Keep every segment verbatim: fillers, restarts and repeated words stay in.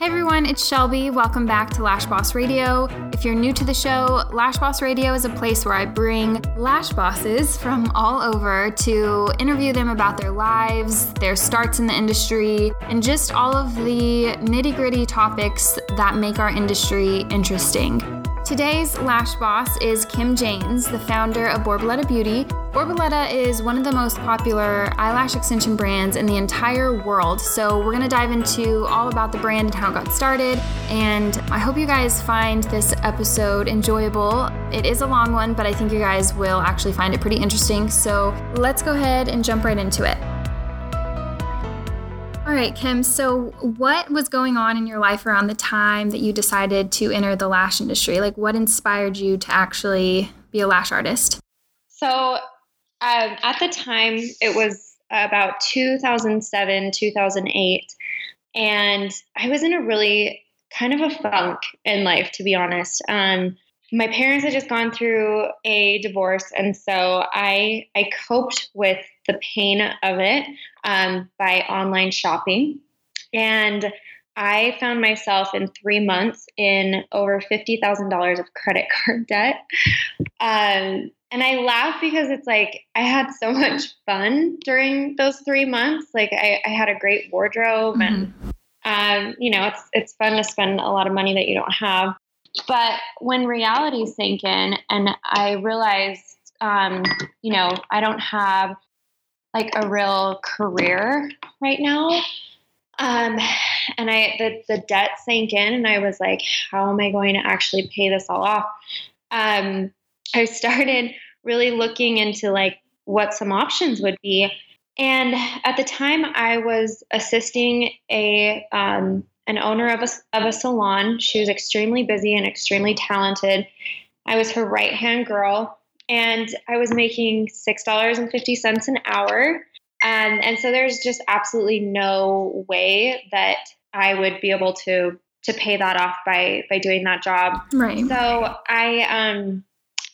Hey everyone, it's Shelby. Welcome back to Lash Boss Radio. If you're new to the show, Lash Boss Radio is a place where I bring lash bosses from all over to interview them about their lives, their starts in the industry, and just all of the nitty-gritty topics that make our industry interesting. Today's Lash Boss is Kim Jaynes, the founder of Borboleta Beauty. Borboleta is one of the most popular eyelash extension brands in the entire world, so we're going to dive into all about the brand and how it got started, and I hope you guys find this episode enjoyable. It is a long one, but I think you guys will actually find it pretty interesting, so let's go ahead and jump right into it. All right, Kim, so what was going on in your life around the time that you decided to enter the lash industry? Like, what inspired you to actually be a lash artist? So um, at the time, it was about two thousand seven, two thousand eight, and I was in a really kind of a funk in life, to be honest. Um, my parents had just gone through a divorce, and so I I coped with the pain of it um, by online shopping. And I found myself in three months in over fifty thousand dollars of credit card debt. Um, and I laugh because it's like, I had so much fun during those three months. Like I, I had a great wardrobe and, um, you know, it's, it's fun to spend a lot of money that you don't have. But when reality sank in and I realized, um, you know, I don't have like a real career right now. Um, and I, the, the debt sank in and I was like, how am I going to actually pay this all off? Um, I started really looking into like what some options would be. And at the time I was assisting a, um, an owner of a, of a salon. She was extremely busy and extremely talented. I was her right-hand girl. And I was making six dollars and fifty cents an hour. Um, and so there's just absolutely no way that I would be able to to pay that off by by doing that job. Right. So I um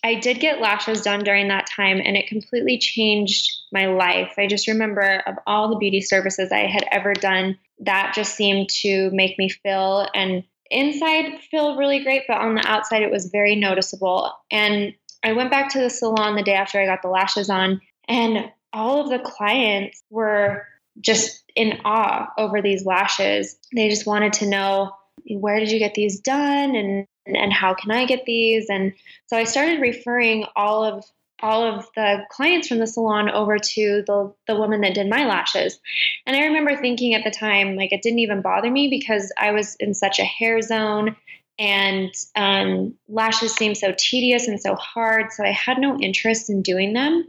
I did get lashes done during that time, and it completely changed my life. I just remember of all the beauty services I had ever done, that just seemed to make me feel and inside feel really great, but on the outside it was very noticeable. And I went back to the salon the day after I got the lashes on, and all of the clients were just in awe over these lashes. They just wanted to know, where did you get these done? And, and how can I get these? And so I started referring all of, all of the clients from the salon over to the, the woman that did my lashes. And I remember thinking at the time, like, it didn't even bother me because I was in such a hair zone. And um, lashes seemed so tedious and so hard, so I had no interest in doing them.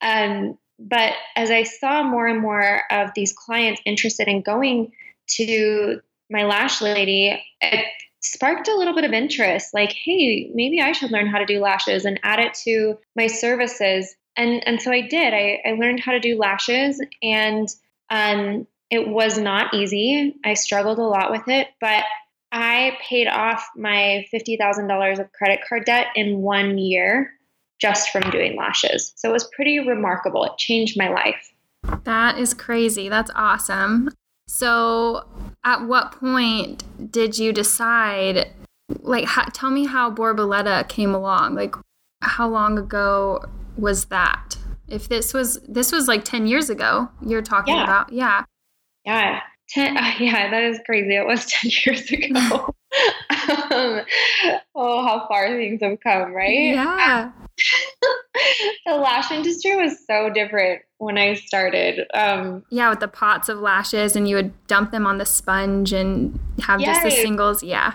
Um, but as I saw more and more of these clients interested in going to my lash lady, it sparked a little bit of interest. Like, hey, maybe I should learn how to do lashes and add it to my services. And and so I did. I, I learned how to do lashes, and um, it was not easy. I struggled a lot with it, but I paid off my fifty thousand dollars of credit card debt in one year just from doing lashes. So it was pretty remarkable. It changed my life. That is crazy. That's awesome. So at what point did you decide, like, how, tell me how Borboleta came along. Like, how long ago was that? If this was, this was like ten years ago you're talking yeah. about. Yeah. Yeah. Ten, uh, yeah, that is crazy. It was ten years ago. um, oh, how far things have come, right? Yeah. The lash industry was so different when I started. Um, yeah, with the pots of lashes, and you would dump them on the sponge and have yes. just the singles. Yeah.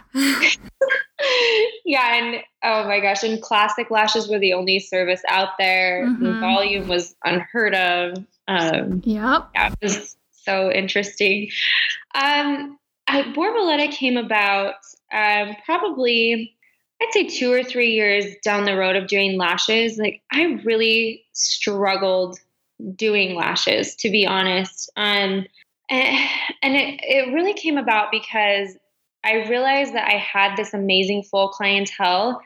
Yeah, and oh my gosh, and classic lashes were the only service out there. Mm-hmm. The volume was unheard of. Um, yep. Yeah, it was so interesting. Um, I, Borboleta came about um, probably, I'd say two or three years down the road of doing lashes. Like, I really struggled doing lashes, to be honest. Um, and and it, it really came about because I realized that I had this amazing full clientele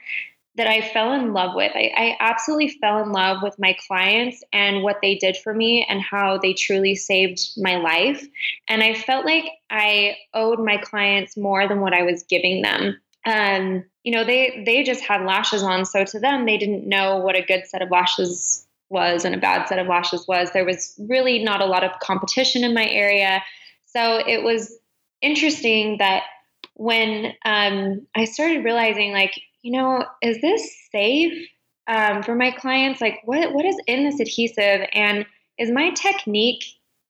that I fell in love with. I, I absolutely fell in love with my clients and what they did for me and how they truly saved my life. And I felt like I owed my clients more than what I was giving them. Um, you know, they, they just had lashes on. So to them, they didn't know what a good set of lashes was and a bad set of lashes was. There was really not a lot of competition in my area. So it was interesting that when um, I started realizing, like, you know, is this safe um, for my clients? Like, what what is in this adhesive? And is my technique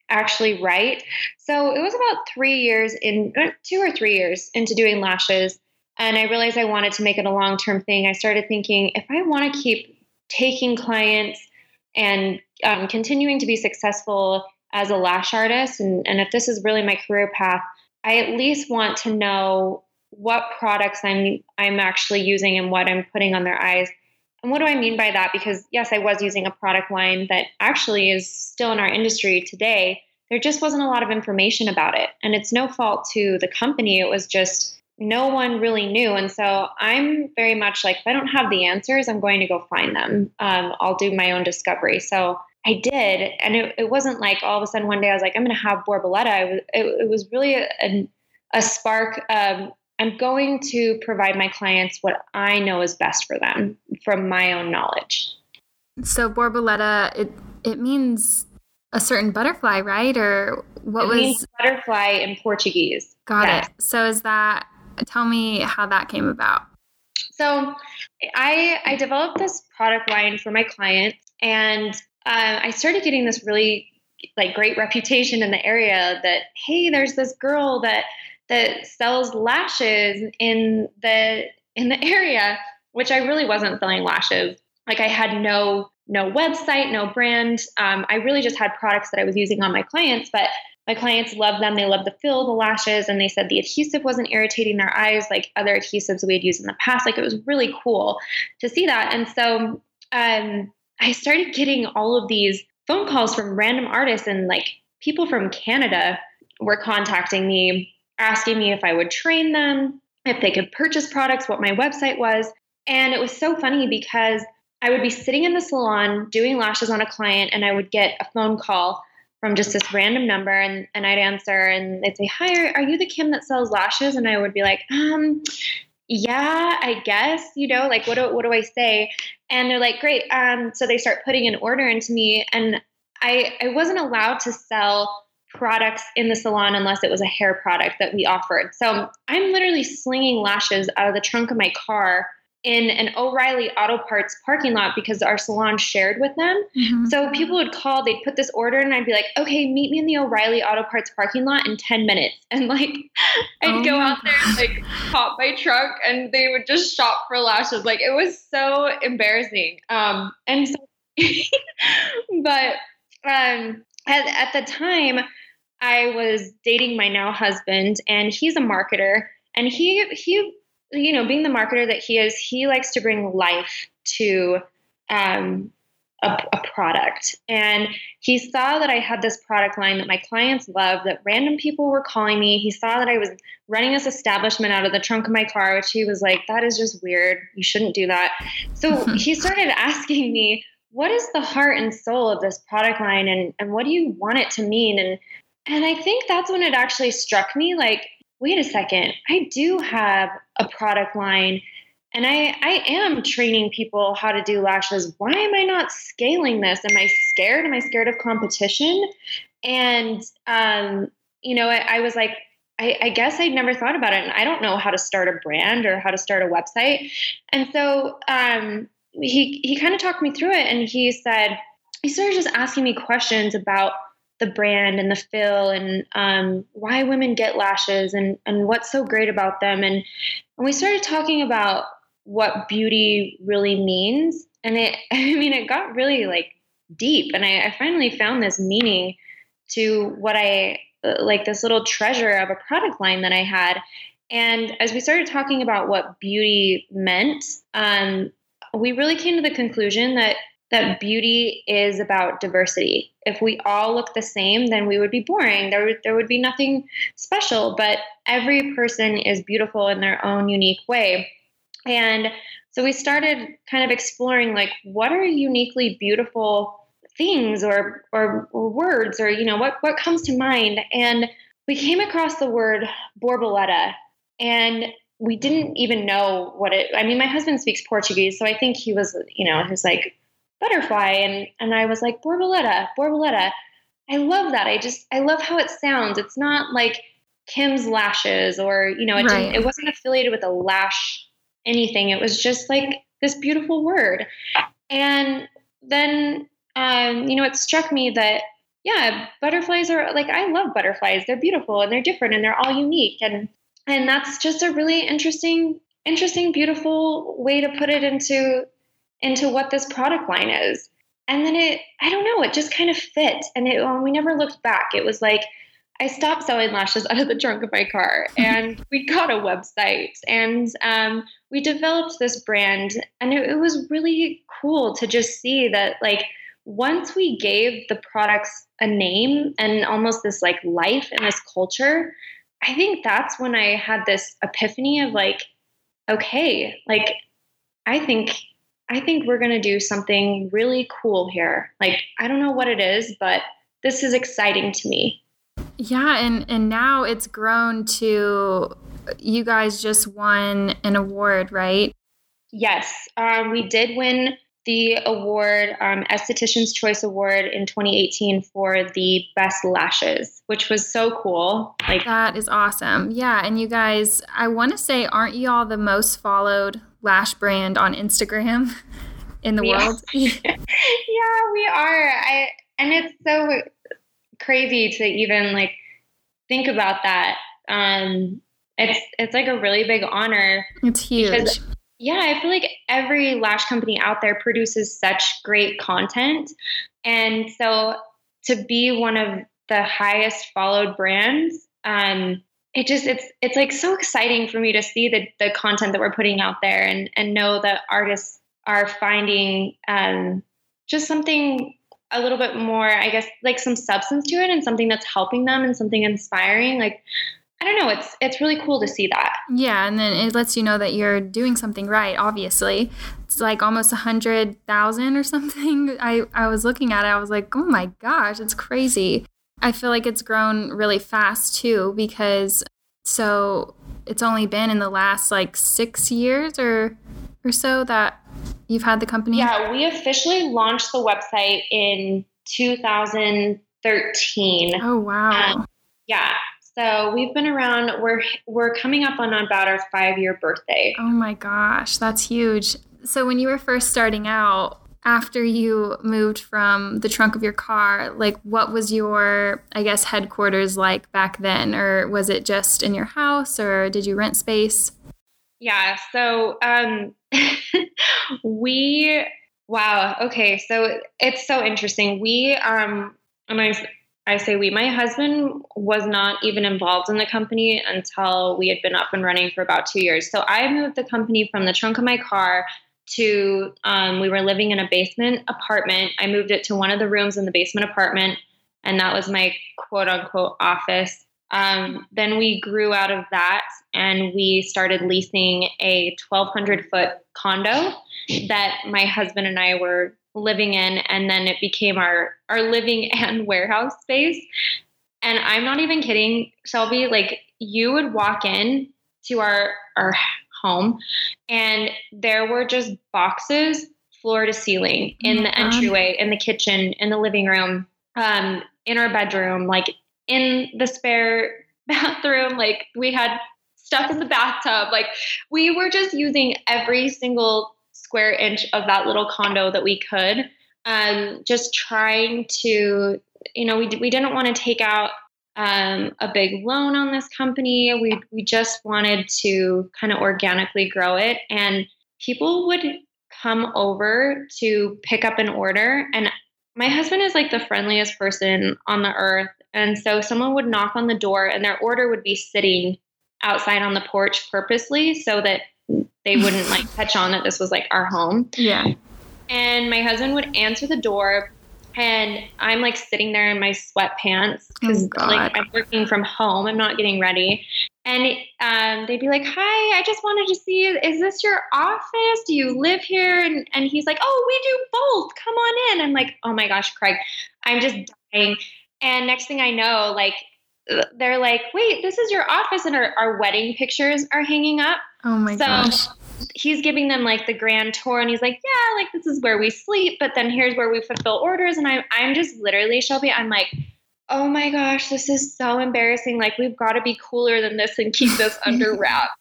actually right? So it was about three years in, two or three years into doing lashes. And I realized I wanted to make it a long-term thing. I started thinking, if I want to keep taking clients and um, continuing to be successful as a lash artist, and, and if this is really my career path, I at least want to know what products I'm I'm actually using and what I'm putting on their eyes. And what do I mean by that? Because yes, I was using a product line that actually is still in our industry today. There just wasn't a lot of information about it. And it's no fault to the company. It was just no one really knew. And so I'm very much like, if I don't have the answers, I'm going to go find them. Um, I'll do my own discovery. So I did. And it, it wasn't like all of a sudden one day I was like, I'm going to have Borboleta. I was, it, it was really a, a spark of, I'm going to provide my clients what I know is best for them from my own knowledge. So Borboleta, it it means a certain butterfly, right? Or what it was means butterfly in Portuguese? Got yeah. it. So is that? Tell me how that came about. So I I developed this product line for my client, and uh, I started getting this really like great reputation in the area that, hey, there's this girl that. that sells lashes in the, in the area, which I really wasn't selling lashes. Like I had no, no website, no brand. Um, I really just had products that I was using on my clients, but my clients loved them. They loved the feel of the lashes. And they said the adhesive wasn't irritating their eyes like other adhesives we had used in the past. Like it was really cool to see that. And so, um, I started getting all of these phone calls from random artists, and like people from Canada were contacting me, asking me if I would train them, if they could purchase products, what my website was. And it was so funny because I would be sitting in the salon doing lashes on a client, and I would get a phone call from just this random number, and, and I'd answer, and they'd say, hi, are you the Kim that sells lashes? And I would be like, um, yeah, I guess, you know, like, what do, what do I say? And they're like, great. Um, so they start putting an order into me, and I, I wasn't allowed to sell products in the salon unless it was a hair product that we offered. So I'm literally slinging lashes out of the trunk of my car in an O'Reilly Auto Parts parking lot because our salon shared with them. Mm-hmm. So people would call, they'd put this order, and I'd be like, okay, meet me in the O'Reilly Auto Parts parking lot in ten minutes. And like, I'd oh go out there and like pop my trunk, and they would just shop for lashes. Like it was so embarrassing. Um, and so, but, um, At, at the time, I was dating my now husband, and he's a marketer, and he, he, you know, being the marketer that he is, he likes to bring life to, um, a, a product. And he saw that I had this product line that my clients loved, that random people were calling me. He saw that I was running this establishment out of the trunk of my car, which he was like, that is just weird. You shouldn't do that. So he started asking me, what is the heart and soul of this product line, and, and what do you want it to mean? And, and I think that's when it actually struck me, like, wait a second, I do have a product line, and I, I am training people how to do lashes. Why am I not scaling this? Am I scared? Am I scared of competition? And, um, you know, I, I was like, I, I guess I'd never thought about it, and I don't know how to start a brand or how to start a website. And so, um, he he kind of talked me through it, and he said, he started just asking me questions about the brand and the feel, and um, why women get lashes, and, and what's so great about them. And, and we started talking about what beauty really means. And it, I mean, it got really like deep, and I, I finally found this meaning to what I, like this little treasure of a product line that I had. And as we started talking about what beauty meant, um, we really came to the conclusion that, that beauty is about diversity. If we all look the same, then we would be boring. There would, there would be nothing special, but every person is beautiful in their own unique way. And so we started kind of exploring, like, what are uniquely beautiful things or, or, or words, or, you know, what, what comes to mind? And we came across the word borboleta, and we didn't even know what it, I mean, my husband speaks Portuguese, so I think he was, you know, he was like butterfly. And, and I was like, borboleta, borboleta. I love that. I just, I love how it sounds. It's not like Kim's lashes, or, you know, it, right. it wasn't affiliated with a lash anything. It was just like this beautiful word. And then, um, you know, it struck me that, yeah, butterflies are like, I love butterflies. They're beautiful and they're different and they're all unique. And, and that's just a really interesting, interesting, beautiful way to put it into, into what this product line is. And then it, I don't know, it just kind of fit. And it, well, we never looked back. It was like, I stopped selling lashes out of the trunk of my car, and we got a website, and um, we developed this brand. And it, it was really cool to just see that, like, once we gave the products a name and almost this like life and this culture, I think that's when I had this epiphany of like, okay, like, I think, I think we're going to do something really cool here. Like, I don't know what it is, but this is exciting to me. Yeah. And, and now it's grown to, you guys just won an award, right? Yes. Um, we did win the award, um, Esthetician's Choice Award in twenty eighteen for the best lashes, which was so cool. Like, that is awesome. Yeah. And you guys, I want to say, aren't you all the most followed lash brand on Instagram in the we world? Yeah, we are. I, and it's so crazy to even like think about that. Um, it's, it's like a really big honor. It's huge. Because, yeah, I feel like every lash company out there produces such great content. And so to be one of the highest followed brands, um, it just, it's, it's like so exciting for me to see the, the content that we're putting out there, and, and know that artists are finding, um, just something a little bit more, I guess, like some substance to it, and something that's helping them and something inspiring. Like, I don't know. It's, it's really cool to see that. Yeah. And then it lets you know that you're doing something right. Obviously it's like almost a hundred thousand or something. I, I was looking at it. I was like, oh my gosh, it's crazy. I feel like it's grown really fast too, because so it's only been in the last like six years or, or so that you've had the company. Yeah. We officially launched the website in two thousand thirteen. Oh, wow. Um, yeah. So we've been around, we're, we're coming up on about our five year birthday. Oh my gosh. That's huge. So when you were first starting out, after you moved from the trunk of your car, like, what was your, I guess, headquarters like back then? Or was it just in your house, or did you rent space? Yeah. So, um, we, wow. Okay. So it's so interesting. We, um, and I, I say we, my husband was not even involved in the company until we had been up and running for about two years. So I moved the company from the trunk of my car to, um, we were living in a basement apartment. I moved it to one of the rooms in the basement apartment, and that was my quote unquote office. Um, then we grew out of that, and we started leasing a twelve hundred foot condo that my husband and I were living in. And then it became our, our living and warehouse space. And I'm not even kidding, Shelby, like, you would walk in to our, our home, and there were just boxes floor to ceiling in the entryway, in the kitchen, in the living room, um, in our bedroom, like in the spare bathroom. Like, we had stuff in the bathtub. Like, we were just using every single square inch of that little condo that we could, um, just trying to, you know, we, d- we didn't want to take out, um, a big loan on this company. We, we just wanted to kind of organically grow it, and people would come over to pick up an order. And my husband is like the friendliest person on the earth. And so someone would knock on the door, and their order would be sitting outside on the porch purposely so that they wouldn't like catch on that this was like our home. Yeah. And my husband would answer the door, and I'm like sitting there in my sweatpants because oh, like I'm working from home. I'm not getting ready. And um, they'd be like, hi, I just wanted to see, is this your office? Do you live here? And and he's like, oh, we do both. Come on in. I'm like, oh my gosh, Craig, I'm just dying. And next thing I know, like, they're like, wait, this is your office. And our, our wedding pictures are hanging up. Oh my so gosh. He's giving them like the grand tour and he's like, yeah, like this is where we sleep, but then here's where we fulfill orders. And I'm, I'm just literally, Shelby, I'm like, oh my gosh, this is so embarrassing. Like, we've got to be cooler than this and keep this under wraps.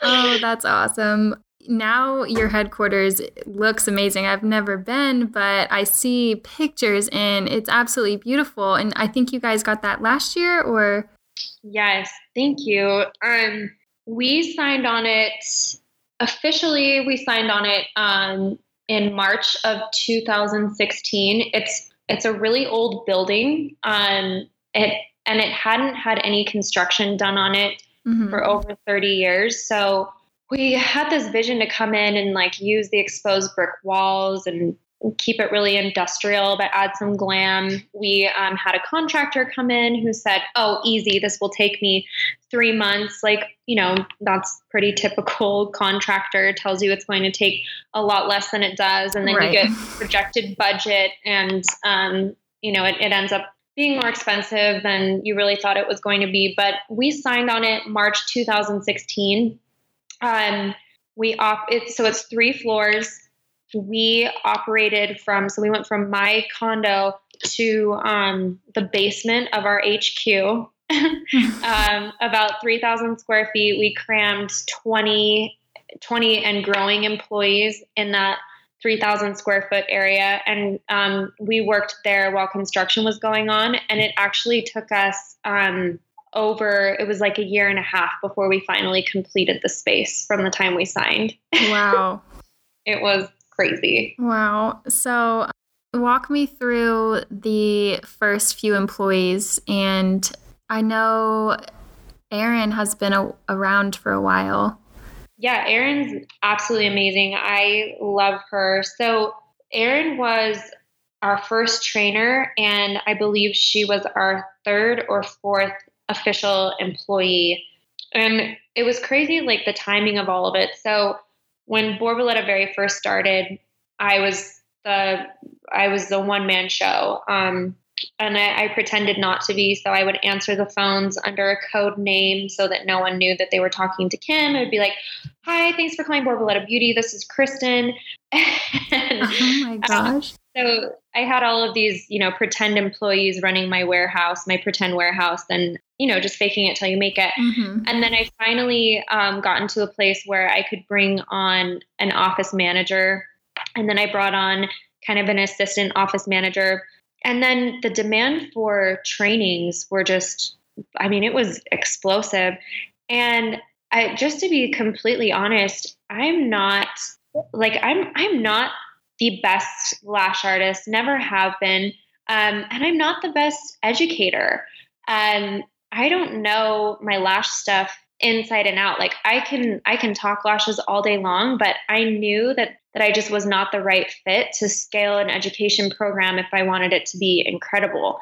Oh, that's awesome. Now your headquarters looks amazing. I've never been, but I see pictures and it's absolutely beautiful. And I think you guys got that last year or? Yes. Thank you. Um, we signed on it officially. We signed on it, um, in March of two thousand sixteen. It's, it's a really old building. Um, it, and it hadn't had any construction done on it mm-hmm. for over thirty years. So we had this vision to come in and like use the exposed brick walls and keep it really industrial, but add some glam. We um, had a contractor come in who said, oh, easy. This will take me three months. Like, you know, that's pretty typical. Contractor tells you it's going to take a lot less than it does. And then right. you get projected budget and, um, you know, it, it ends up being more expensive than you really thought it was going to be. But we signed on it March two thousand sixteen. Um, we op it, so it's three floors. We operated from, so we went from my condo to, um, the basement of our H Q, um, about three thousand square feet. We crammed twenty, twenty and growing employees in that three thousand square foot area. And, um, we worked there while construction was going on, and it actually took us, um, over, it was like a year and a half before we finally completed the space from the time we signed. Wow. It was crazy. Wow. So walk me through the first few employees. And I know Aaron has been a- around for a while. Yeah, Aaron's absolutely amazing. I love her. So Aaron was our first trainer, and I believe she was our third or fourth official employee. And it was crazy, like the timing of all of it. So when Borboleta very first started, I was the, I was the one man show. Um, and I, I pretended not to be. So I would answer the phones under a code name so that no one knew that they were talking to Kim. It would be like, hi, thanks for calling Borboleta Beauty. This is Kristen. And, oh my gosh. Um, so I had all of these, you know, pretend employees running my warehouse, my pretend warehouse, and, you know, just faking it till you make it. Mm-hmm. And then I finally um, got into a place where I could bring on an office manager. And then I brought on kind of an assistant office manager. And then the demand for trainings were just, I mean, it was explosive. And I, just to be completely honest, I'm not like, I'm, I'm not the best lash artist, never have been. Um, and I'm not the best educator. Um, I don't know my lash stuff inside and out. Like I can, I can talk lashes all day long, but I knew that, that I just was not the right fit to scale an education program if I wanted it to be incredible.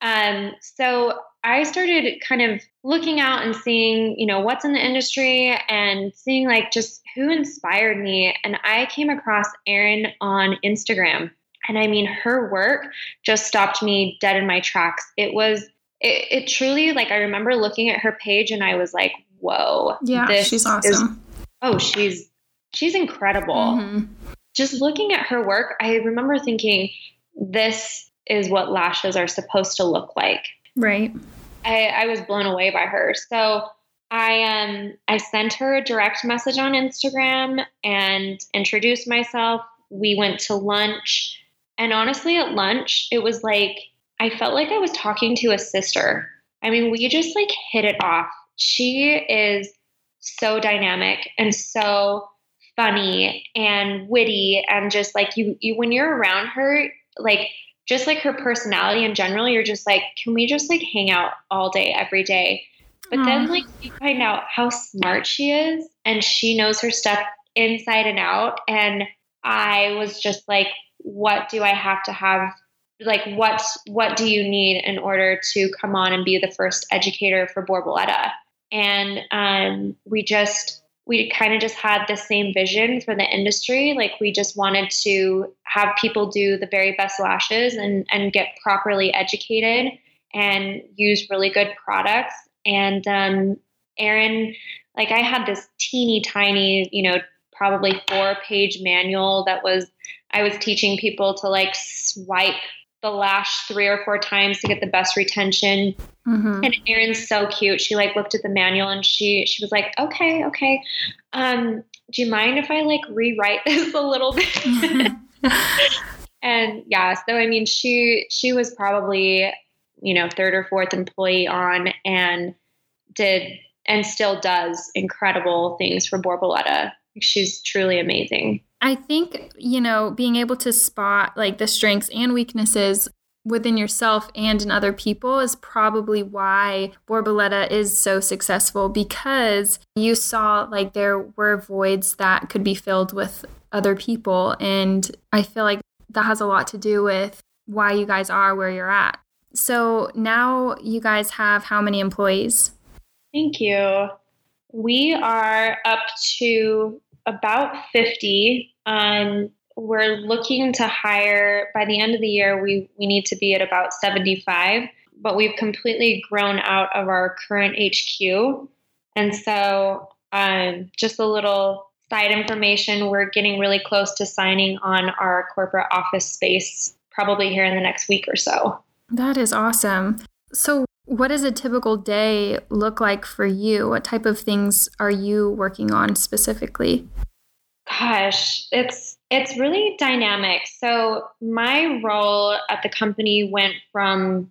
Um, so I started kind of looking out and seeing, you know, what's in the industry and seeing like just who inspired me. And I came across Aaron on Instagram. And I mean, her work just stopped me dead in my tracks. It was, it, it truly, like, I remember looking at her page and I was like, whoa. Yeah, this she's awesome. Is, oh, she's, she's incredible. Mm-hmm. Just looking at her work, I remember thinking, this is what lashes are supposed to look like. Right. I, I was blown away by her. So I, um, I sent her a direct message on Instagram and introduced myself. We went to lunch, and honestly at lunch, it was like, I felt like I was talking to a sister. I mean, we just like hit it off. She is so dynamic and so funny and witty. And just like you, you, when you're around her, like, just like her personality in general, you're just like, can we just like hang out all day, every day? But aww. Then like you find out how smart she is, and she knows her stuff inside and out. And I was just like, what do I have to have? Like, what, what do you need in order to come on and be the first educator for Borboleta? And um, we just, we kind of just had the same vision for the industry. Like, we just wanted to have people do the very best lashes and, and get properly educated and use really good products. And um, Aaron, like, I had this teeny tiny, you know, probably four page manual that was, I was teaching people to like swipe the lash three or four times to get the best retention. Mm-hmm. And Erin's so cute. She like looked at the manual and she, she was like, okay, okay. Um, do you mind if I like rewrite this a little bit? Mm-hmm. And yeah, so, I mean, she, she was probably, you know, third or fourth employee on and did, and still does incredible things for Borboleta. She's truly amazing. I think, you know, being able to spot like the strengths and weaknesses within yourself and in other people is probably why Borboleta is so successful, because you saw like there were voids that could be filled with other people. And I feel like that has a lot to do with why you guys are where you're at. So now you guys have how many employees? Thank you. We are up to about fifty. Um, we're looking to hire, by the end of the year, we, we need to be at about seventy-five, but we've completely grown out of our current H Q. And so um, just a little side information, we're getting really close to signing on our corporate office space, probably here in the next week or so. That is awesome. So what does a typical day look like for you? What type of things are you working on specifically? Gosh, it's it's really dynamic. So my role at the company went from,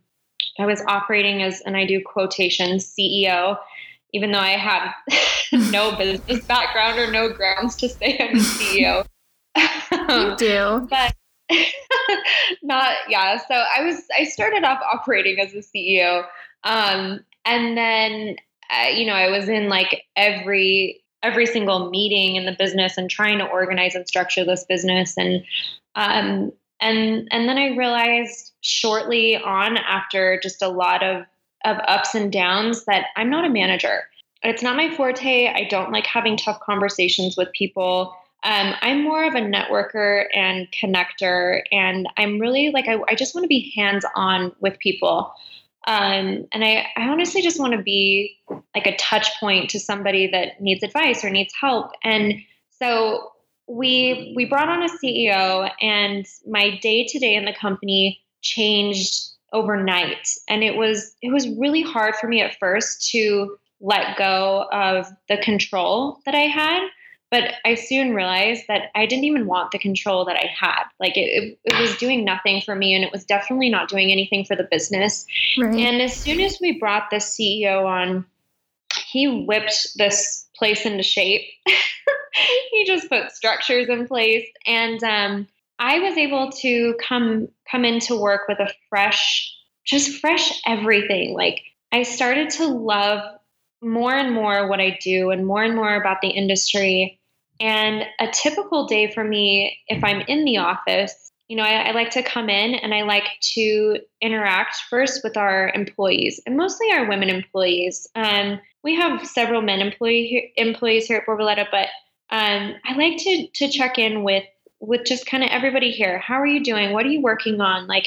I was operating as, and I do quotations, C E O, even though I have no business background or no grounds to say I'm a C E O. You do. But not, yeah. So I was, I started off operating as a C E O. Um, and then, uh, you know, I was in like every, every single meeting in the business and trying to organize and structure this business. And, um, and, and then I realized shortly on after just a lot of, of ups and downs that I'm not a manager. It's not my forte. I don't like having tough conversations with people. Um, I'm more of a networker and connector, and I'm really like, I, I just want to be hands-on with people. Um, and I, I honestly just want to be like a touch point to somebody that needs advice or needs help. And so we, we brought on a C E O, and my day-to-day in the company changed overnight. And it was, it was really hard for me at first to let go of the control that I had. But I soon realized that I didn't even want the control that I had. Like it, it, it was doing nothing for me, and it was definitely not doing anything for the business. Right. And as soon as we brought the C E O on, he whipped this place into shape. He just put structures in place. And um, I was able to come, come into work with a fresh, just fresh everything. Like I started to love more and more what I do and more and more about the industry. And a typical day for me, if I'm in the office, you know, I, I like to come in and I like to interact first with our employees, and mostly our women employees. Um, we have several men employee employees here at Borboleta, but um, I like to to check in with with just kind of everybody here. How are you doing? What are you working on? Like,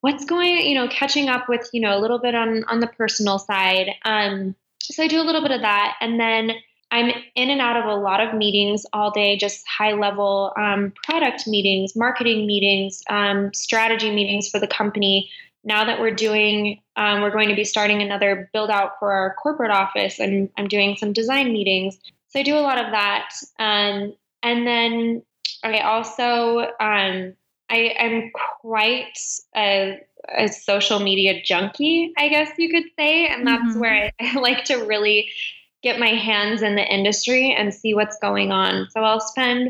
what's going? You know, catching up with, you know, a little bit on on the personal side. Um, So I do a little bit of that. And then I'm in and out of a lot of meetings all day, just high level um, product meetings, marketing meetings, um, strategy meetings for the company. Now that we're doing, um, we're going to be starting another build out for our corporate office, and I'm doing some design meetings. So I do a lot of that. Um, and then I also, um, I am quite a, a social media junkie, I guess you could say. And that's mm-hmm. where I, I like to really get my hands in the industry and see what's going on. So I'll spend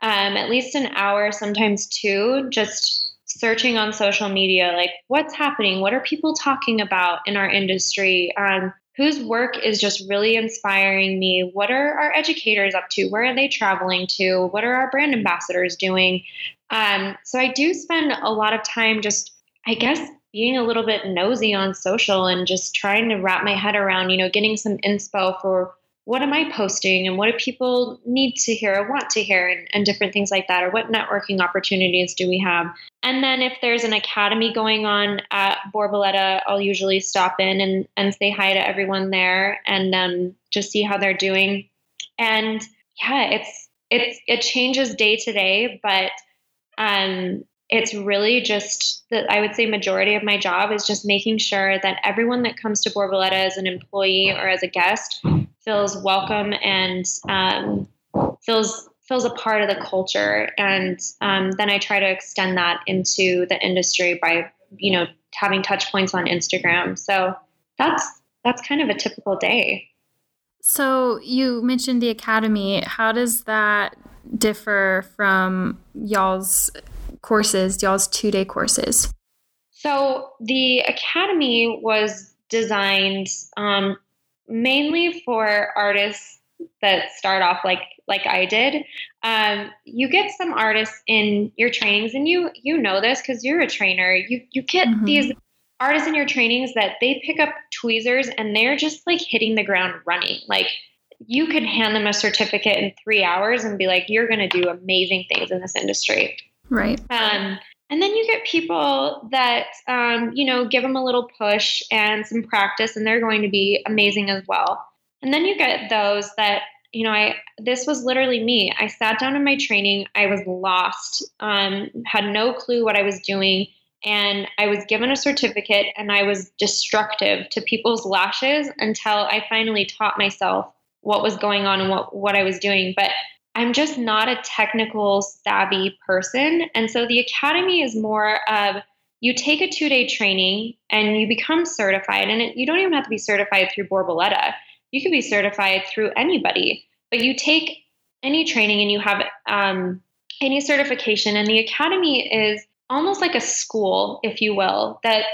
um, at least an hour, sometimes two, just searching on social media, like what's happening? What are people talking about in our industry? Um, whose work is just really inspiring me? What are our educators up to? Where are they traveling to? What are our brand ambassadors doing? Um, so I do spend a lot of time just, I guess, being a little bit nosy on social and just trying to wrap my head around, you know, getting some inspo for what am I posting and what do people need to hear or want to hear, and, and different things like that, or what networking opportunities do we have. And then if there's an academy going on at Borboleta, I'll usually stop in and, and say hi to everyone there and um, just see how they're doing. And yeah, it's, it's, it changes day to day, but um, it's really just that I would say majority of my job is just making sure that everyone that comes to Borboleta as an employee or as a guest feels welcome and um, feels feels a part of the culture. And um, then I try to extend that into the industry by, you know, having touch points on Instagram. So that's that's kind of a typical day. So you mentioned the academy. How does that differ from y'all's courses, y'all's two-day courses? So the academy was designed um, mainly for artists that start off like like I did. Um, you get some artists in your trainings, and you you know this because you're a trainer. You you get mm-hmm. these artists in your trainings that they pick up tweezers and they're just like hitting the ground running. Like, you could hand them a certificate in three hours and be like, you're going to do amazing things in this industry. Right. Um, and then you get people that, um, you know, give them a little push and some practice, and they're going to be amazing as well. And then you get those that, you know, I, this was literally me. I sat down in my training. I was lost, um, had no clue what I was doing. And I was given a certificate, and I was destructive to people's lashes until I finally taught myself what was going on and what, what I was doing. But I'm just not a technical savvy person. And so the academy is more of, you take a two-day training and you become certified. And it, you don't even have to be certified through Borboleta. You can be certified through anybody. But you take any training and you have um, any certification. And the academy is almost like a school, if you will, that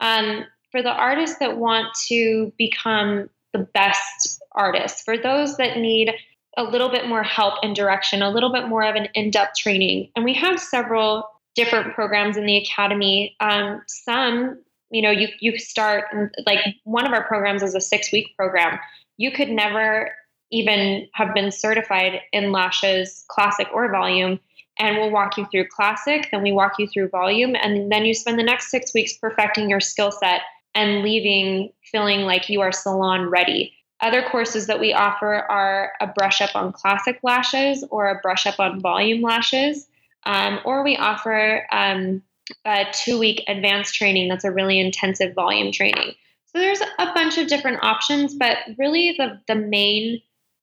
um, for the artists that want to become the best artists, for those that need a little bit more help and direction, a little bit more of an in-depth training. And we have several different programs in the academy. Um, some, you know, you, you start, like, one of our programs is a six-week program. You could never even have been certified in lashes, classic or volume. And we'll walk you through classic, then we walk you through volume, and then you spend the next six weeks perfecting your skill set and leaving feeling like you are salon ready. Other courses that we offer are a brush up on classic lashes or a brush up on volume lashes, um, or we offer um, a two-week advanced training that's a really intensive volume training. So there's a bunch of different options, but really the, the main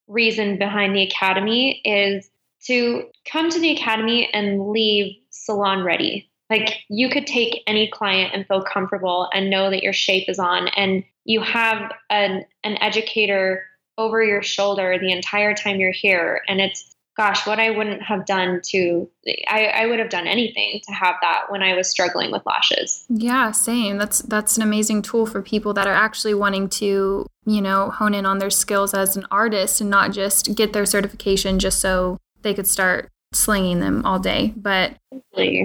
reason behind the academy is to come to the academy and leave salon ready. Like, you could take any client and feel comfortable and know that your shape is on, and you have an, an educator over your shoulder the entire time you're here. And it's, gosh, what I wouldn't have done to, I, I would have done anything to have that when I was struggling with lashes. Yeah, same. That's, that's an amazing tool for people that are actually wanting to, you know, hone in on their skills as an artist and not just get their certification just so they could start slinging them all day. But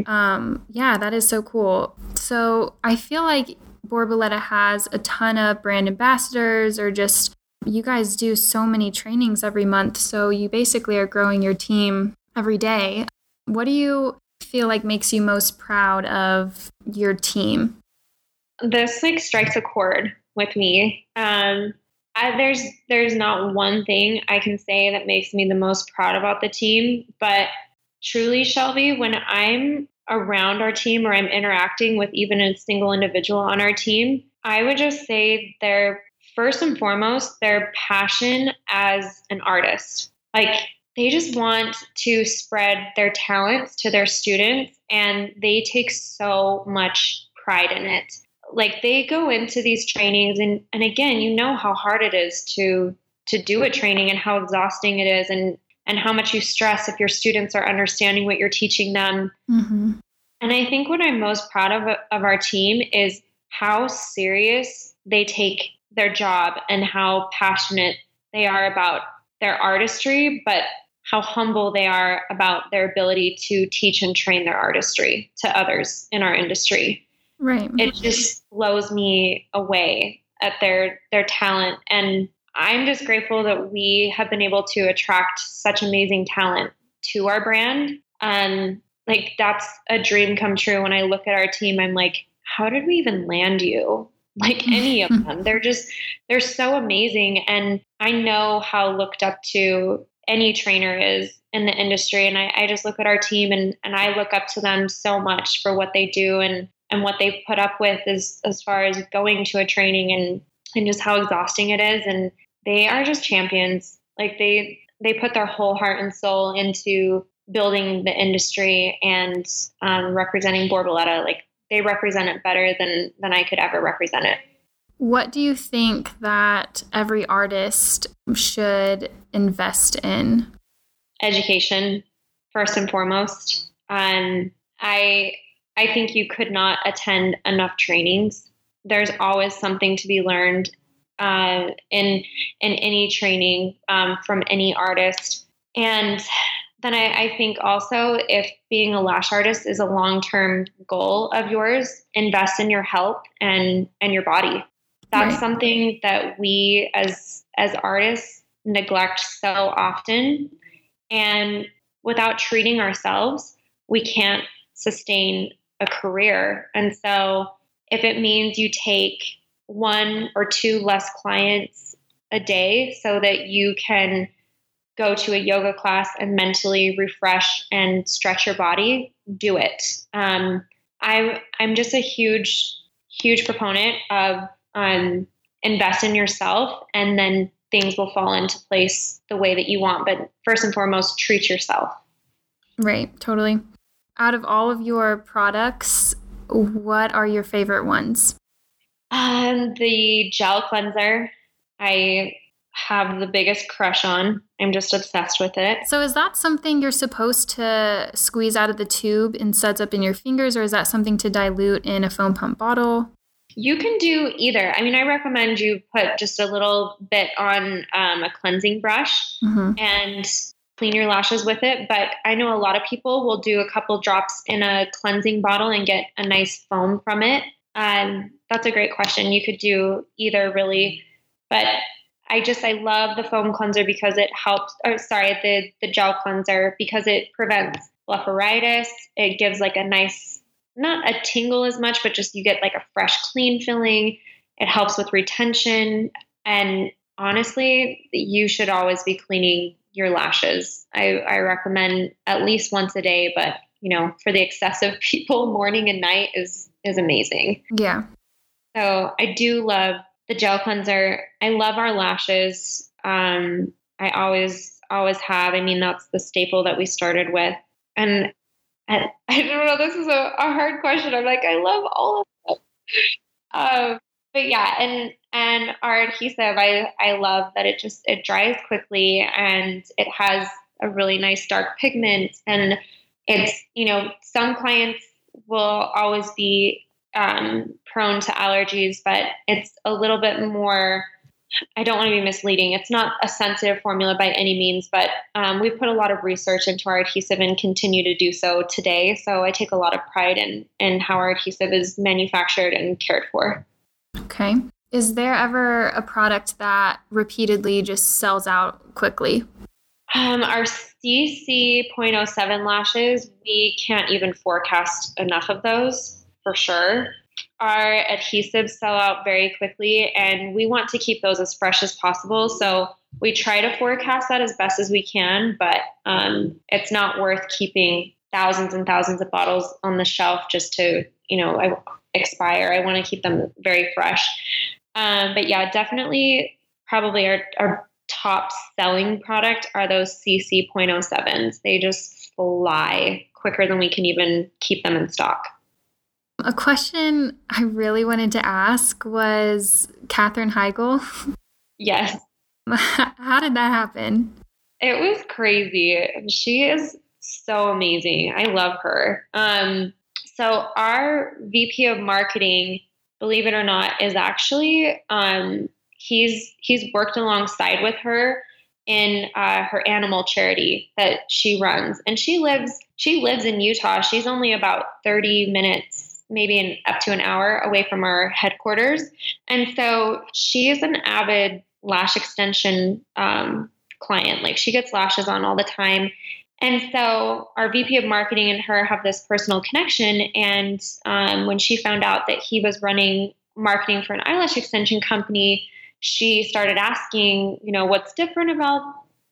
um, yeah, that is so cool. So I feel like Borboleta has a ton of brand ambassadors, or just, you guys do so many trainings every month. So you basically are growing your team every day. What do you feel like makes you most proud of your team? This like strikes a chord with me. Um, I, there's there's not one thing I can say that makes me the most proud about the team, but truly, Shelby, when I'm around our team or I'm interacting with even a single individual on our team, I would just say their, first and foremost, their passion as an artist. Like, they just want to spread their talents to their students, and they take so much pride in it. Like, they go into these trainings and, and again, you know how hard it is to, to do a training and how exhausting it is, and, and how much you stress if your students are understanding what you're teaching them. Mm-hmm. And I think what I'm most proud of, of our team is how serious they take their job and how passionate they are about their artistry, but how humble they are about their ability to teach and train their artistry to others in our industry. Right. It just blows me away at their, their talent. And I'm just grateful that we have been able to attract such amazing talent to our brand. And like, that's a dream come true. When I look at our team, I'm like, how did we even land you? Like any of them, they're just, they're so amazing. And I know how looked up to any trainer is in the industry. And I, I just look at our team and, and I look up to them so much for what they do and, and what they put up with as, as far as going to a training and, and just how exhausting it is. And they are just champions. Like they, they put their whole heart and soul into building the industry and um, representing Borboleta. Like they represent it better than, than I could ever represent it. What do you think that every artist should invest in? Education, first and foremost. Um, I I think you could not attend enough trainings. There's always something to be learned uh, in in any training um, from any artist. And then I, I think also if being a lash artist is a long-term goal of yours, invest in your health and, and your body. That's right. Something that we as as artists neglect so often. And without treating ourselves, we can't sustain a career. And so if it means you take one or two less clients a day so that you can go to a yoga class and mentally refresh and stretch your body, do it. Um, I'm, I'm just a huge, huge proponent of um, invest in yourself, and then things will fall into place the way that you want. But first and foremost, treat yourself. Right. Totally. Out of all of your products, what are your favorite ones? Um, the gel cleanser. I have the biggest crush on. I'm just obsessed with it. So is that something you're supposed to squeeze out of the tube and suds up in your fingers, or is that something to dilute in a foam pump bottle? You can do either. I mean, I recommend you put just a little bit on um, a cleansing brush mm-hmm. and clean your lashes with it. But I know a lot of people will do a couple drops in a cleansing bottle and get a nice foam from it. Um, that's a great question. You could do either, really. But I just, I love the foam cleanser because it helps, or sorry, the, the gel cleanser, because it prevents blepharitis. It gives like a nice, not a tingle as much, but just you get like a fresh, clean feeling. It helps with retention. And honestly, you should always be cleaning your lashes. I, I recommend at least once a day, but you know, for the excessive people, morning and night is, is amazing. Yeah. So I do love the gel cleanser. I love our lashes. Um, I always, always have. I mean, that's the staple that we started with. And I don't know, this is a, a hard question. I'm like, I love all of them. Um, but yeah, and and our adhesive, I, I love that it just, it dries quickly and it has a really nice dark pigment. And it's, you know, some clients will always be um, prone to allergies, but it's a little bit more, I don't want to be misleading. It's not a sensitive formula by any means, but um, we've put a lot of research into our adhesive and continue to do so today. So I take a lot of pride in, in how our adhesive is manufactured and cared for. Okay. Is there ever a product that repeatedly just sells out quickly? Um, our C C point oh seven lashes, we can't even forecast enough of those for sure. Our adhesives sell out very quickly, and we want to keep those as fresh as possible. So we try to forecast that as best as we can, but um, it's not worth keeping thousands and thousands of bottles on the shelf just to, you know, expire. I want to keep them very fresh. Um, but yeah, definitely probably our, our top selling product are those C C point oh sevens. They just fly quicker than we can even keep them in stock. A question I really wanted to ask was Catherine Heigl. Yes. How did that happen? It was crazy. She is so amazing. I love her. Um, so our V P of marketing, believe it or not, is actually, um, he's, he's worked alongside with her in uh, her animal charity that she runs. And she lives, she lives in Utah. She's only about thirty minutes maybe an, up to an hour away from our headquarters. And so she is an avid lash extension um, client. Like, she gets lashes on all the time. And so our V P of marketing and her have this personal connection. And um, when she found out that he was running marketing for an eyelash extension company, she started asking, you know, what's different about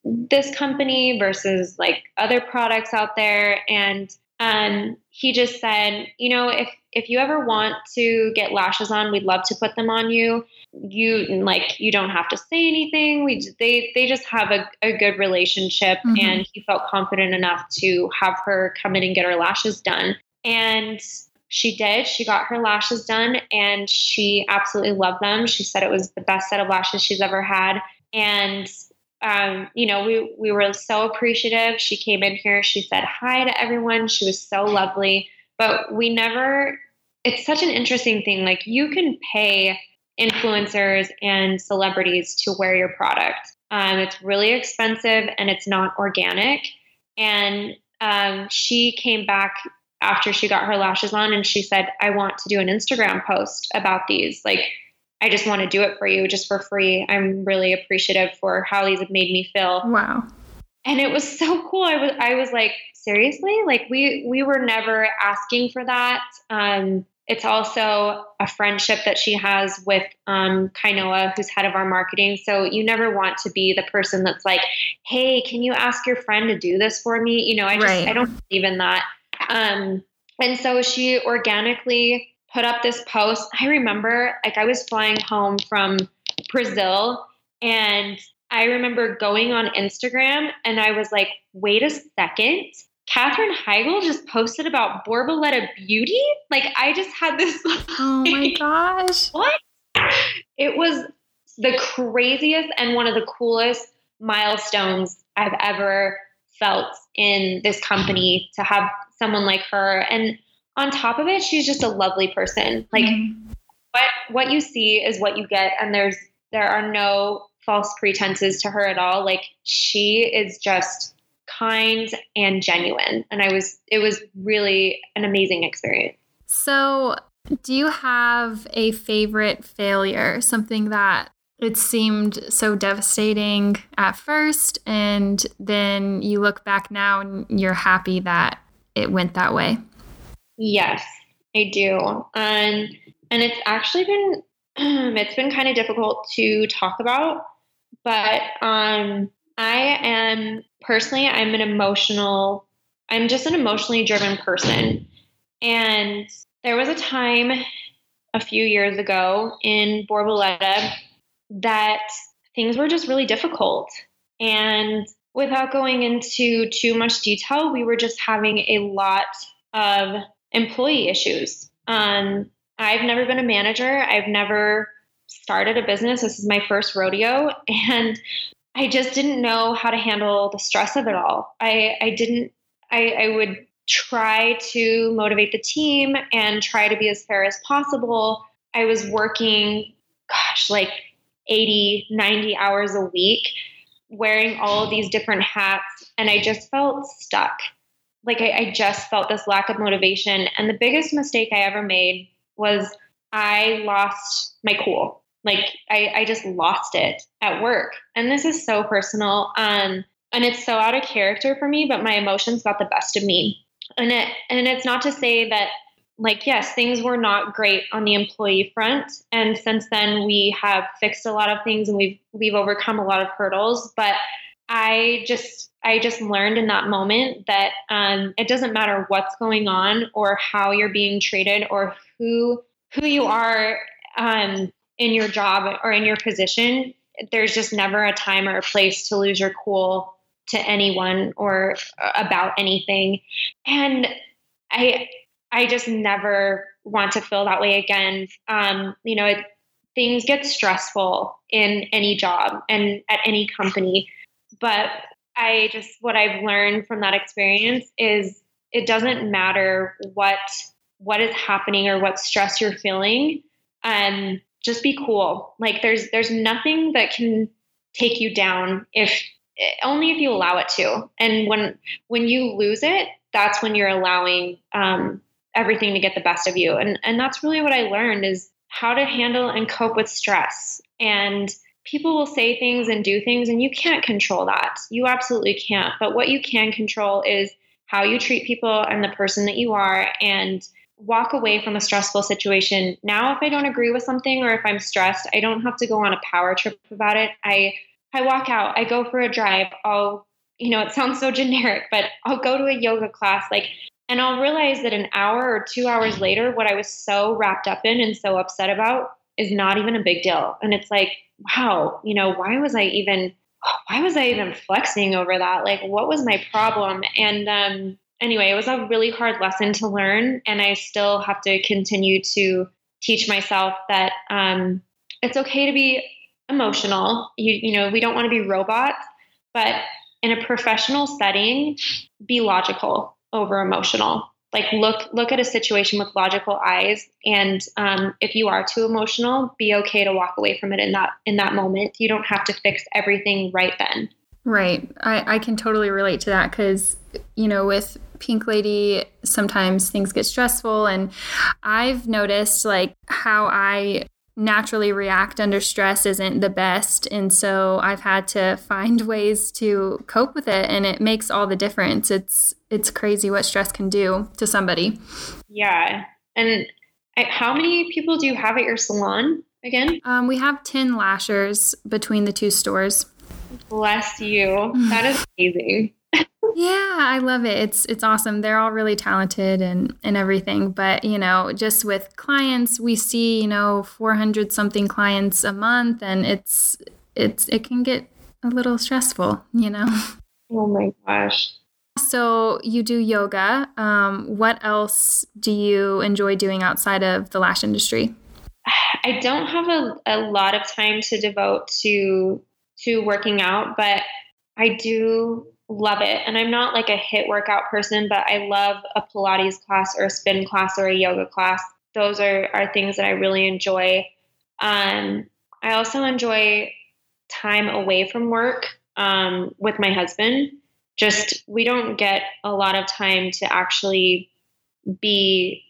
this company versus like other products out there. And um, he just said, you know, if, if you ever want to get lashes on, we'd love to put them on you. You like, you don't have to say anything. We, they, they just have a, a good relationship. Mm-hmm. And he felt confident enough to have her come in and get her lashes done. And she did. She got her lashes done and she absolutely loved them. She said it was the best set of lashes she's ever had. And, um, you know, we, we were so appreciative. She came in here. She said hi to everyone. She was so lovely, but we never, it's such an interesting thing. Like, you can pay influencers and celebrities to wear your product. Um, it's really expensive and it's not organic. And, um, she came back after she got her lashes on and she said, I want to do an Instagram post about these. Like, I just want to do it for you just for free. I'm really appreciative for how these have made me feel. Wow. And it was so cool. I was, I was like, seriously, like we, we were never asking for that. Um, It's also a friendship that she has with um, Kainoa, who's head of our marketing. So you never want to be the person that's like, hey, can you ask your friend to do this for me? You know, I just, right. I don't believe in that. Um, and so she organically put up this post. I remember, like, I was flying home from Brazil and I remember going on Instagram and I was like, wait a second. Catherine Heigl just posted about Borboleta Beauty. Like, I just had this. Like, oh my gosh. What? It was the craziest and one of the coolest milestones I've ever felt in this company to have someone like her. And on top of it, she's just a lovely person. Like, mm-hmm. what, what you see is what you get. And there's, there are no false pretenses to her at all. Like, she is just kind and genuine. And I was, it was really an amazing experience. So do you have a favorite failure, something that it seemed so devastating at first, and then you look back now and you're happy that it went that way? Yes, I do. Um, and it's actually been, it's been kind of difficult to talk about, but, um, I am personally, I'm an emotional, I'm just an emotionally driven person. And there was a time a few years ago in Borboleta that things were just really difficult. And without going into too much detail, we were just having a lot of employee issues. Um, I've never been a manager. I've never started a business. This is my first rodeo. And I just didn't know how to handle the stress of it all. I, I didn't, I, I would try to motivate the team and try to be as fair as possible. I was working, gosh, like eighty, ninety hours a week, wearing all of these different hats. And I just felt stuck. Like I, I just felt this lack of motivation. And the biggest mistake I ever made was I lost my cool. Like I, I just lost it at work. And this is so personal. Um, and it's so out of character for me, but my emotions got the best of me. And it, and it's not to say that, like, yes, things were not great on the employee front. And since then we have fixed a lot of things and we've, we've overcome a lot of hurdles, but I just, I just learned in that moment that, um, it doesn't matter what's going on or how you're being treated or who, who you are, um, in your job or in your position, there's just never a time or a place to lose your cool to anyone or about anything. And I, I just never want to feel that way again. Um, you know, it, things get stressful in any job and at any company, but I just, what I've learned from that experience is it doesn't matter what, what is happening or what stress you're feeling. Um, Just be cool. Like there's, there's nothing that can take you down if only if you allow it to. And when, when you lose it, that's when you're allowing, um, everything to get the best of you. And and that's really what I learned, is how to handle and cope with stress. And people will say things and do things, and you can't control that. You absolutely can't. But what you can control is how you treat people and the person that you are, and walk away from a stressful situation. Now, if I don't agree with something, or if I'm stressed, I don't have to go on a power trip about it. I, I walk out, I go for a drive. I'll, you know, it sounds so generic, but I'll go to a yoga class, like, and I'll realize that an hour or two hours later, what I was so wrapped up in and so upset about is not even a big deal. And it's like, wow, you know, why was I even, why was I even flexing over that? Like, what was my problem? And, um, anyway, it was a really hard lesson to learn. And I still have to continue to teach myself that, um, it's okay to be emotional. You, you know, we don't want to be robots, but in a professional setting, be logical over emotional. Like, look, look at a situation with logical eyes. And, um, if you are too emotional, be okay to walk away from it in that, in that moment. You don't have to fix everything right then. Right. I, I can totally relate to that, because, you know, with Pink Lady, sometimes things get stressful, and I've noticed like how I naturally react under stress isn't the best. And so I've had to find ways to cope with it, and it makes all the difference. It's, it's crazy what stress can do to somebody. Yeah. And how many people do you have at your salon again? Um, we have ten lashers between the two stores. Bless you. That is amazing. Yeah, I love it. It's it's awesome. They're all really talented and, and everything. But, you know, just with clients, we see, you know, four hundred something clients a month, and it's it's it can get a little stressful, you know. Oh, my gosh. So you do yoga. Um, what else do you enjoy doing outside of the lash industry? I don't have a, a lot of time to devote to to working out, but I do love it. And I'm not like a HIIT workout person, but I love a Pilates class or a spin class or a yoga class. Those are, are things that I really enjoy. Um, I also enjoy time away from work, um, with my husband. Just, we don't get a lot of time to actually be,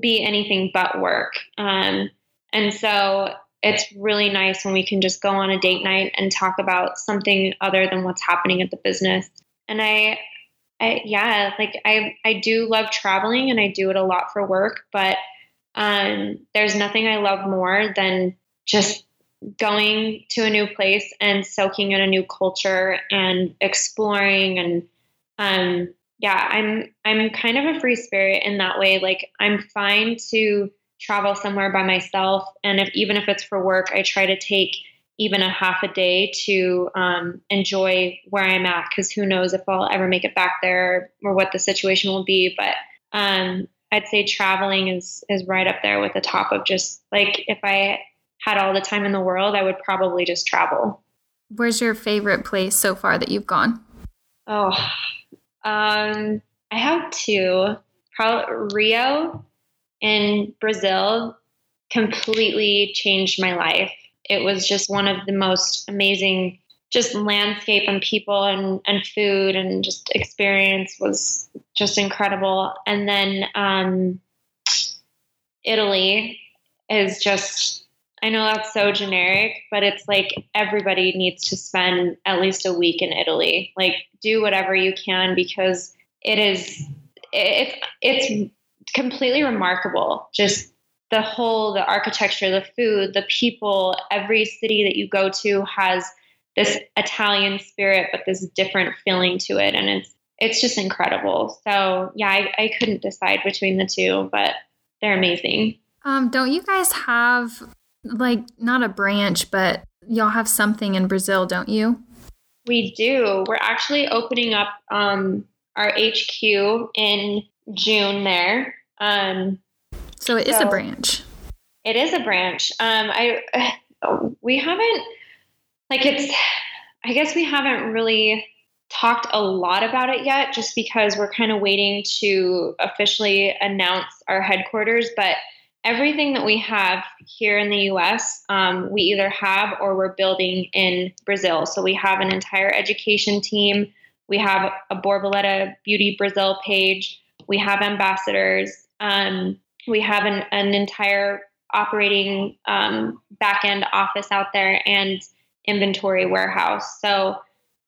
be anything but work. Um, and so it's really nice when we can just go on a date night and talk about something other than what's happening at the business. And I, I yeah, like I, I do love traveling, and I do it a lot for work, but, um, there's nothing I love more than just going to a new place and soaking in a new culture and exploring. And, um, yeah, I'm, I'm kind of a free spirit in that way. Like, I'm fine to travel somewhere by myself. And if, even if it's for work, I try to take even a half a day to, um, enjoy where I'm at. 'Cause who knows if I'll ever make it back there, or what the situation will be. But, um, I'd say traveling is, is right up there with the top of just like, if I had all the time in the world, I would probably just travel. Where's your favorite place so far that you've gone? Oh, um, I have two, probably Rio in Brazil. Completely changed my life. It was just one of the most amazing, just landscape and people and, and food and just experience was just incredible. And then, um, Italy is just, I know that's so generic, but it's like everybody needs to spend at least a week in Italy. Like, do whatever you can, because it is, it, it's, it's, completely remarkable. Just the whole, the architecture, the food, the people. Every city that you go to has this Italian spirit, but this different feeling to it. And it's, it's just incredible. So yeah, I, I couldn't decide between the two, but they're amazing. Um, don't you guys have like, not a branch, but y'all have something in Brazil, don't you? We do. We're actually opening up, um, our H Q in June there. Um, so it so is a branch. It is a branch. Um, I, we haven't like, it's, I guess we haven't really talked a lot about it yet, just because we're kind of waiting to officially announce our headquarters, but everything that we have here in the U S, um, we either have, or we're building in Brazil. So we have an entire education team. We have a Borboleta Beauty Brazil page. We have ambassadors. Um, we have an, an entire operating um, back-end office out there and inventory warehouse. So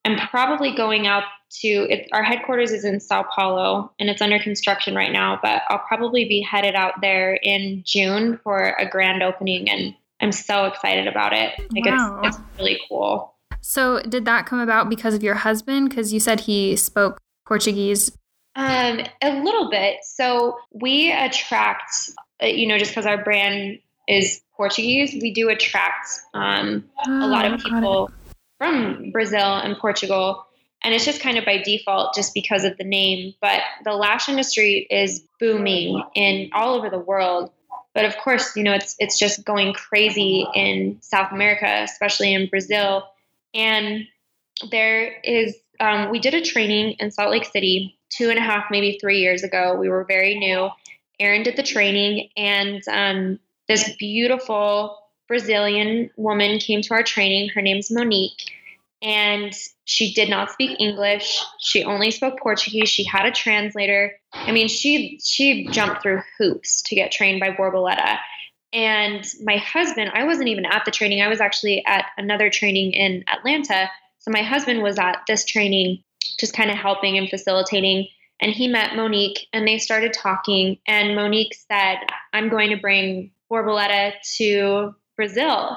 I'm probably going out to it, our headquarters is in Sao Paulo and it's under construction right now, but I'll probably be headed out there in June for a grand opening. And I'm so excited about it. Like wow. it's, it's really cool. So did that come about because of your husband? Because you said he spoke Portuguese. Um, a little bit. So we attract, you know, just because our brand is Portuguese, we do attract um, oh, a lot of people from Brazil and Portugal. And it's just kind of by default, just because of the name. But the lash industry is booming in all over the world. But of course, you know, it's it's just going crazy in South America, especially in Brazil. And there is, um, we did a training in Salt Lake City two and a half, maybe three years ago. We were very new. Aaron did the training, and um, this beautiful Brazilian woman came to our training. Her name's Monique, and she did not speak English. She only spoke Portuguese. She had a translator. I mean, she she jumped through hoops to get trained by Borboleta. And my husband, I wasn't even at the training. I was actually at another training in Atlanta. So my husband was at this training, just kind of helping and facilitating. And he met Monique and they started talking. And Monique said, I'm going to bring Borboleta to Brazil.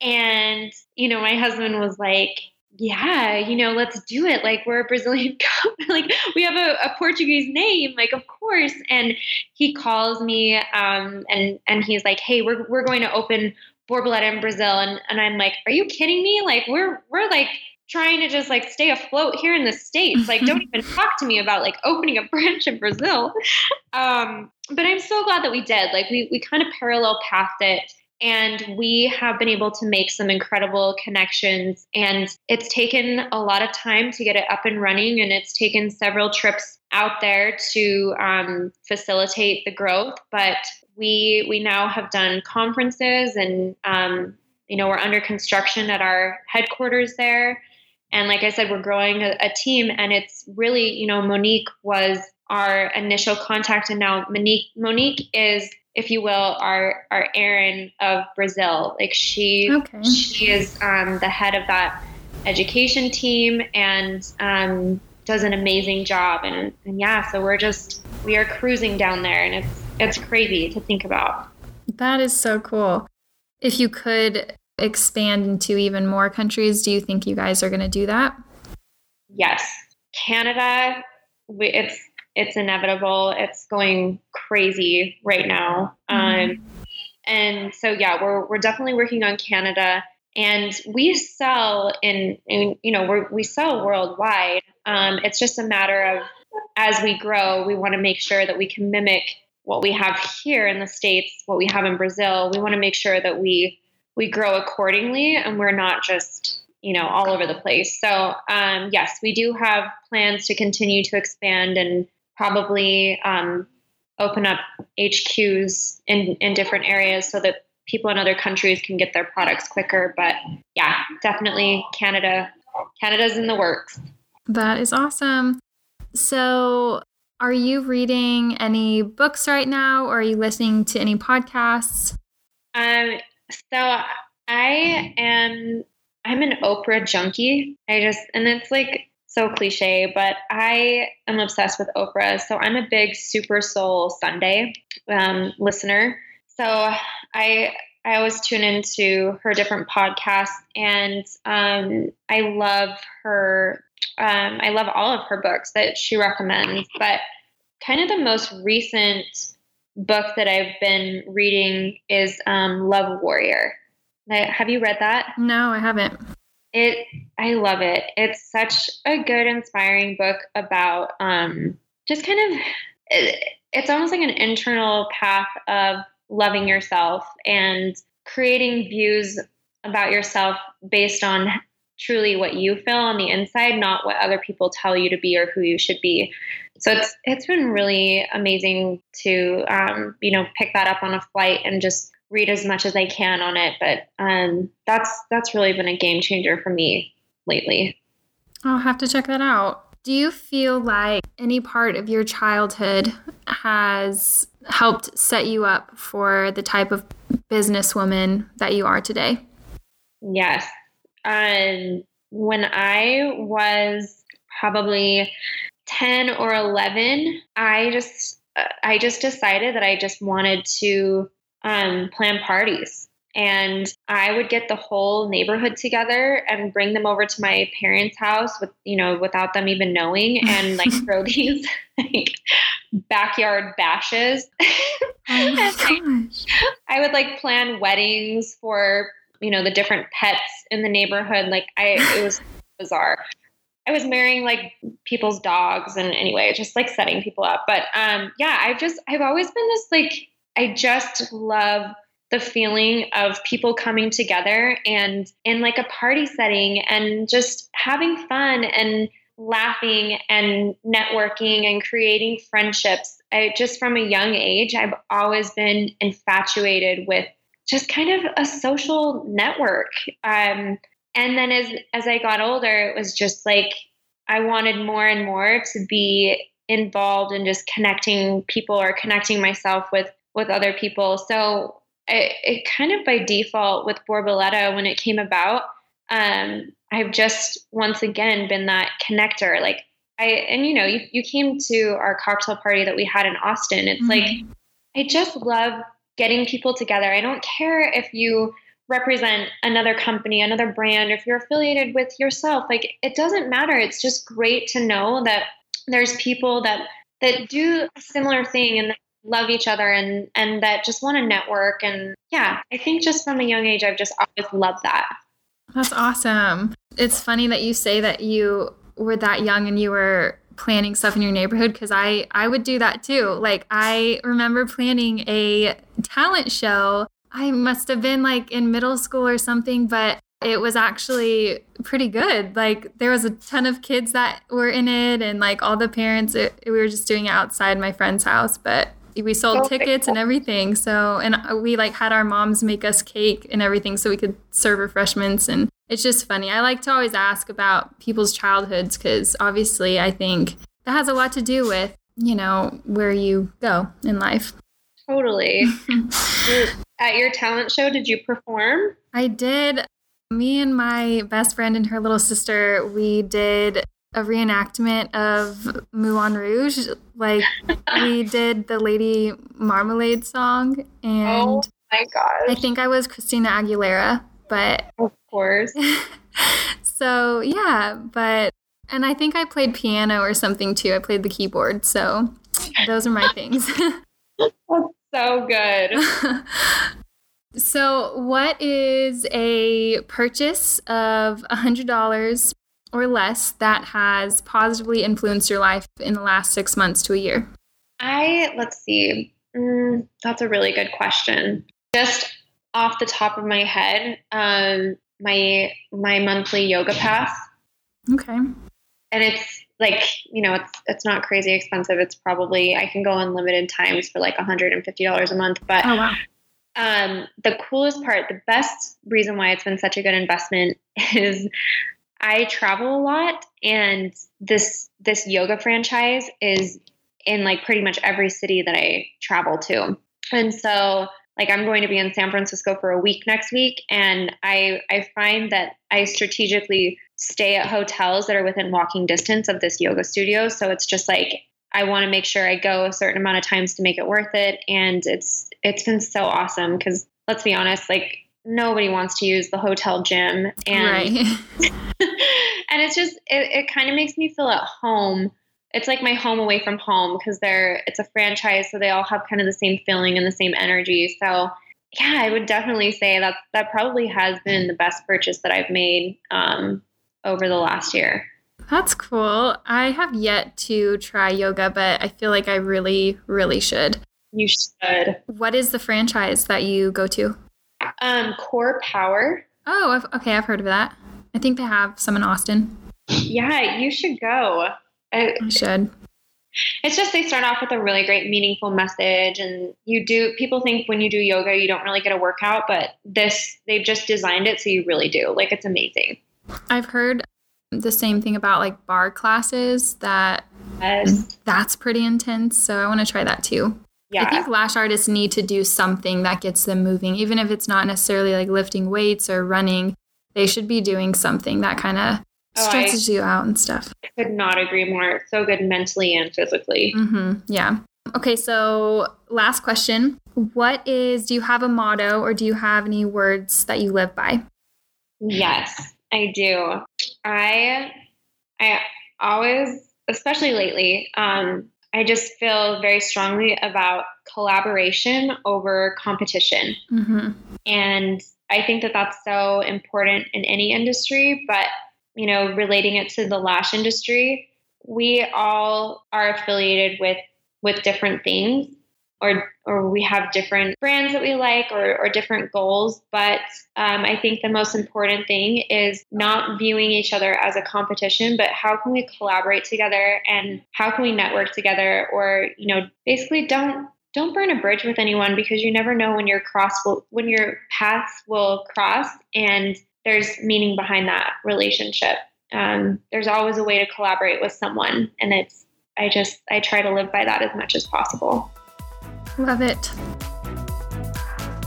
And, you know, my husband was like, yeah, you know, let's do it. Like, we're a Brazilian company. Like, we have a, a Portuguese name, like, of course. And he calls me um, and, and he's like, hey, we're, we're going to open Borboleta in Brazil. And, and I'm like, are you kidding me? Like, we're, we're like trying to just like stay afloat here in the States. Like, don't even talk to me about like opening a branch in Brazil. Um, but I'm so glad that we did. Like, we, we kind of parallel pathed it. And we have been able to make some incredible connections, and it's taken a lot of time to get it up and running. And it's taken several trips out there to um, facilitate the growth. But we we now have done conferences, and um, you know, we're under construction at our headquarters there. And like I said, we're growing a, a team, and it's really, you know, Monique was our initial contact, and now Monique Monique is, if you will, our, our Aaron of Brazil. Like, she, okay. she is um, the head of that education team and um, does an amazing job. And, and yeah, so we're just, we are cruising down there, and it's, it's crazy to think about. That is so cool. If you could expand into even more countries, do you think you guys are going to do that? Yes. Canada, we, it's, It's inevitable. It's going crazy right now. Um, and so, yeah, we're, we're definitely working on Canada, and we sell in, in you know, we're, we sell worldwide. Um, it's just a matter of, as we grow, we want to make sure that we can mimic what we have here in the States, what we have in Brazil. We want to make sure that we, we grow accordingly, and we're not just, you know, all over the place. So, um, yes, we do have plans to continue to expand and probably um, open up H Qs in, in different areas so that people in other countries can get their products quicker. But yeah, definitely Canada. Canada's in the works. That is awesome. So are you reading any books right now, or are you listening to any podcasts? Um, so I am, I'm an Oprah junkie. I just, and it's like, so cliche, but I am obsessed with Oprah. So I'm a big Super Soul Sunday um, listener. So I I always tune into her different podcasts, and um, I love her. Um, I love all of her books that she recommends. But kind of the most recent book that I've been reading is um, Love Warrior. Have you read that? No, I haven't. It, I love it. It's such a good, inspiring book about um, just kind of, it, it's almost like an internal path of loving yourself and creating views about yourself based on truly what you feel on the inside, not what other people tell you to be or who you should be. So it's it's been really amazing to, um, you know, pick that up on a flight and just read as much as I can on it. But um, that's, that's really been a game changer for me lately. I'll have to check that out. Do you feel like any part of your childhood has helped set you up for the type of businesswoman that you are today? Yes. Um, when I was probably ten or eleven, I just, I just decided that I just wanted to um, plan parties. And I would get the whole neighborhood together and bring them over to my parents' house with, you know, without them even knowing, and like throw these like backyard bashes. Oh my gosh. I would like plan weddings for, you know, the different pets in the neighborhood. Like I, it was bizarre. I was marrying like people's dogs, and anyway, just like setting people up. But, um, yeah, I've just, I've always been this, like, I just love the feeling of people coming together and in like a party setting and just having fun and laughing and networking and creating friendships. I just, from a young age, I've always been infatuated with just kind of a social network. Um, and then as, as I got older, it was just like, I wanted more and more to be involved in just connecting people or connecting myself with, with other people. So I, it kind of by default with Borboleta, when it came about, um, I've just once again been that connector. Like I, and you know, you, you came to our cocktail party that we had in Austin. It's mm-hmm. like, I just love getting people together. I don't care if you represent another company, another brand, or if you're affiliated with yourself, like it doesn't matter. It's just great to know that there's people that, that do a similar thing and love each other and, and that just want to network. And yeah, I think just from a young age, I've just always loved that. That's awesome. It's funny that you say that you were that young and you were planning stuff in your neighborhood, because I, I would do that too. Like I remember planning a talent show. I must have been like in middle school or something, but it was actually pretty good. Like there was a ton of kids that were in it and like all the parents, it, we were just doing it outside my friend's house, but we sold tickets and everything. So, and we like had our moms make us cake and everything so we could serve refreshments. And it's just funny. I like to always ask about people's childhoods, because obviously I think that has a lot to do with, you know, where you go in life. Totally. At your talent show, did you perform? I did. Me and my best friend and her little sister, we did a reenactment of Moulin Rouge. Like we did the Lady Marmalade song, and oh my gosh, I think I was Christina Aguilera, but of course. So yeah, but and I think I played piano or something too. I played the keyboard, so those are my things. That's so good. So, what is a purchase of a hundred dollars? or less that has positively influenced your life in the last six months to a year? I, let's see. Mm, that's a really good question. Just off the top of my head, um, my, my monthly yoga pass. Okay. And it's like, you know, it's, it's not crazy expensive. It's probably, I can go unlimited times for like one hundred fifty dollars a month, but oh, wow. um, the coolest part, the best reason why it's been such a good investment is I travel a lot, and this this yoga franchise is in like pretty much every city that I travel to. And so like I'm going to be in San Francisco for a week next week, and I I find that I strategically stay at hotels that are within walking distance of this yoga studio. So it's just like I want to make sure I go a certain amount of times to make it worth it. And it's it's been so awesome, because let's be honest, like nobody wants to use the hotel gym, and right. And it's just, it, it kind of makes me feel at home. It's like my home away from home, because they're, it's a franchise. So they all have kind of the same feeling and the same energy. So yeah, I would definitely say that that probably has been the best purchase that I've made, um, over the last year. That's cool. I have yet to try yoga, but I feel like I really, really should. You should. What is the franchise that you go to? Um, Core Power. Oh, I've, okay. I've heard of that. I think they have some in Austin. Yeah, you should go. I, I should. It's just, they start off with a really great, meaningful message, and you do, people think when you do yoga, you don't really get a workout, but this, they've just designed it so you really do. Like, it's amazing. I've heard the same thing about like bar classes that yes. That's pretty intense. So I want to try that too. Yeah. I think lash artists need to do something that gets them moving, even if it's not necessarily like lifting weights or running. They should be doing something that kind of oh, stretches I you out and stuff. Could not agree more. It's so good mentally and physically. Mm-hmm. Yeah. Okay, so last question. What is, do you have a motto or do you have any words that you live by? Yes, I do. I I always, especially lately, um, I just feel very strongly about collaboration over competition. Mm-hmm. And I think that that's so important in any industry, but, you know, relating it to the lash industry, we all are affiliated with with different things, or or we have different brands that we like, or, or different goals. But um, I think the most important thing is not viewing each other as a competition, but how can we collaborate together and how can we network together? Or, you know, basically don't don't burn a bridge with anyone, because you never know when your cross will, when your paths will cross, and there's meaning behind that relationship. Um, there's always a way to collaborate with someone, and it's I just, I try to live by that as much as possible. Love it.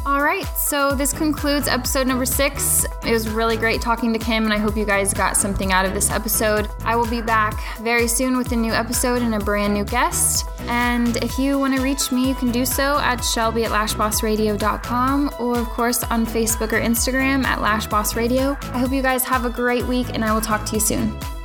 All right. So this concludes episode number six. It was really great talking to Kim, and I hope you guys got something out of this episode. I will be back very soon with a new episode and a brand new guest. And if you want to reach me, you can do so at Shelby at lash boss radio dot com, or of course on Facebook or Instagram at Lash Boss Radio. I hope you guys have a great week, and I will talk to you soon.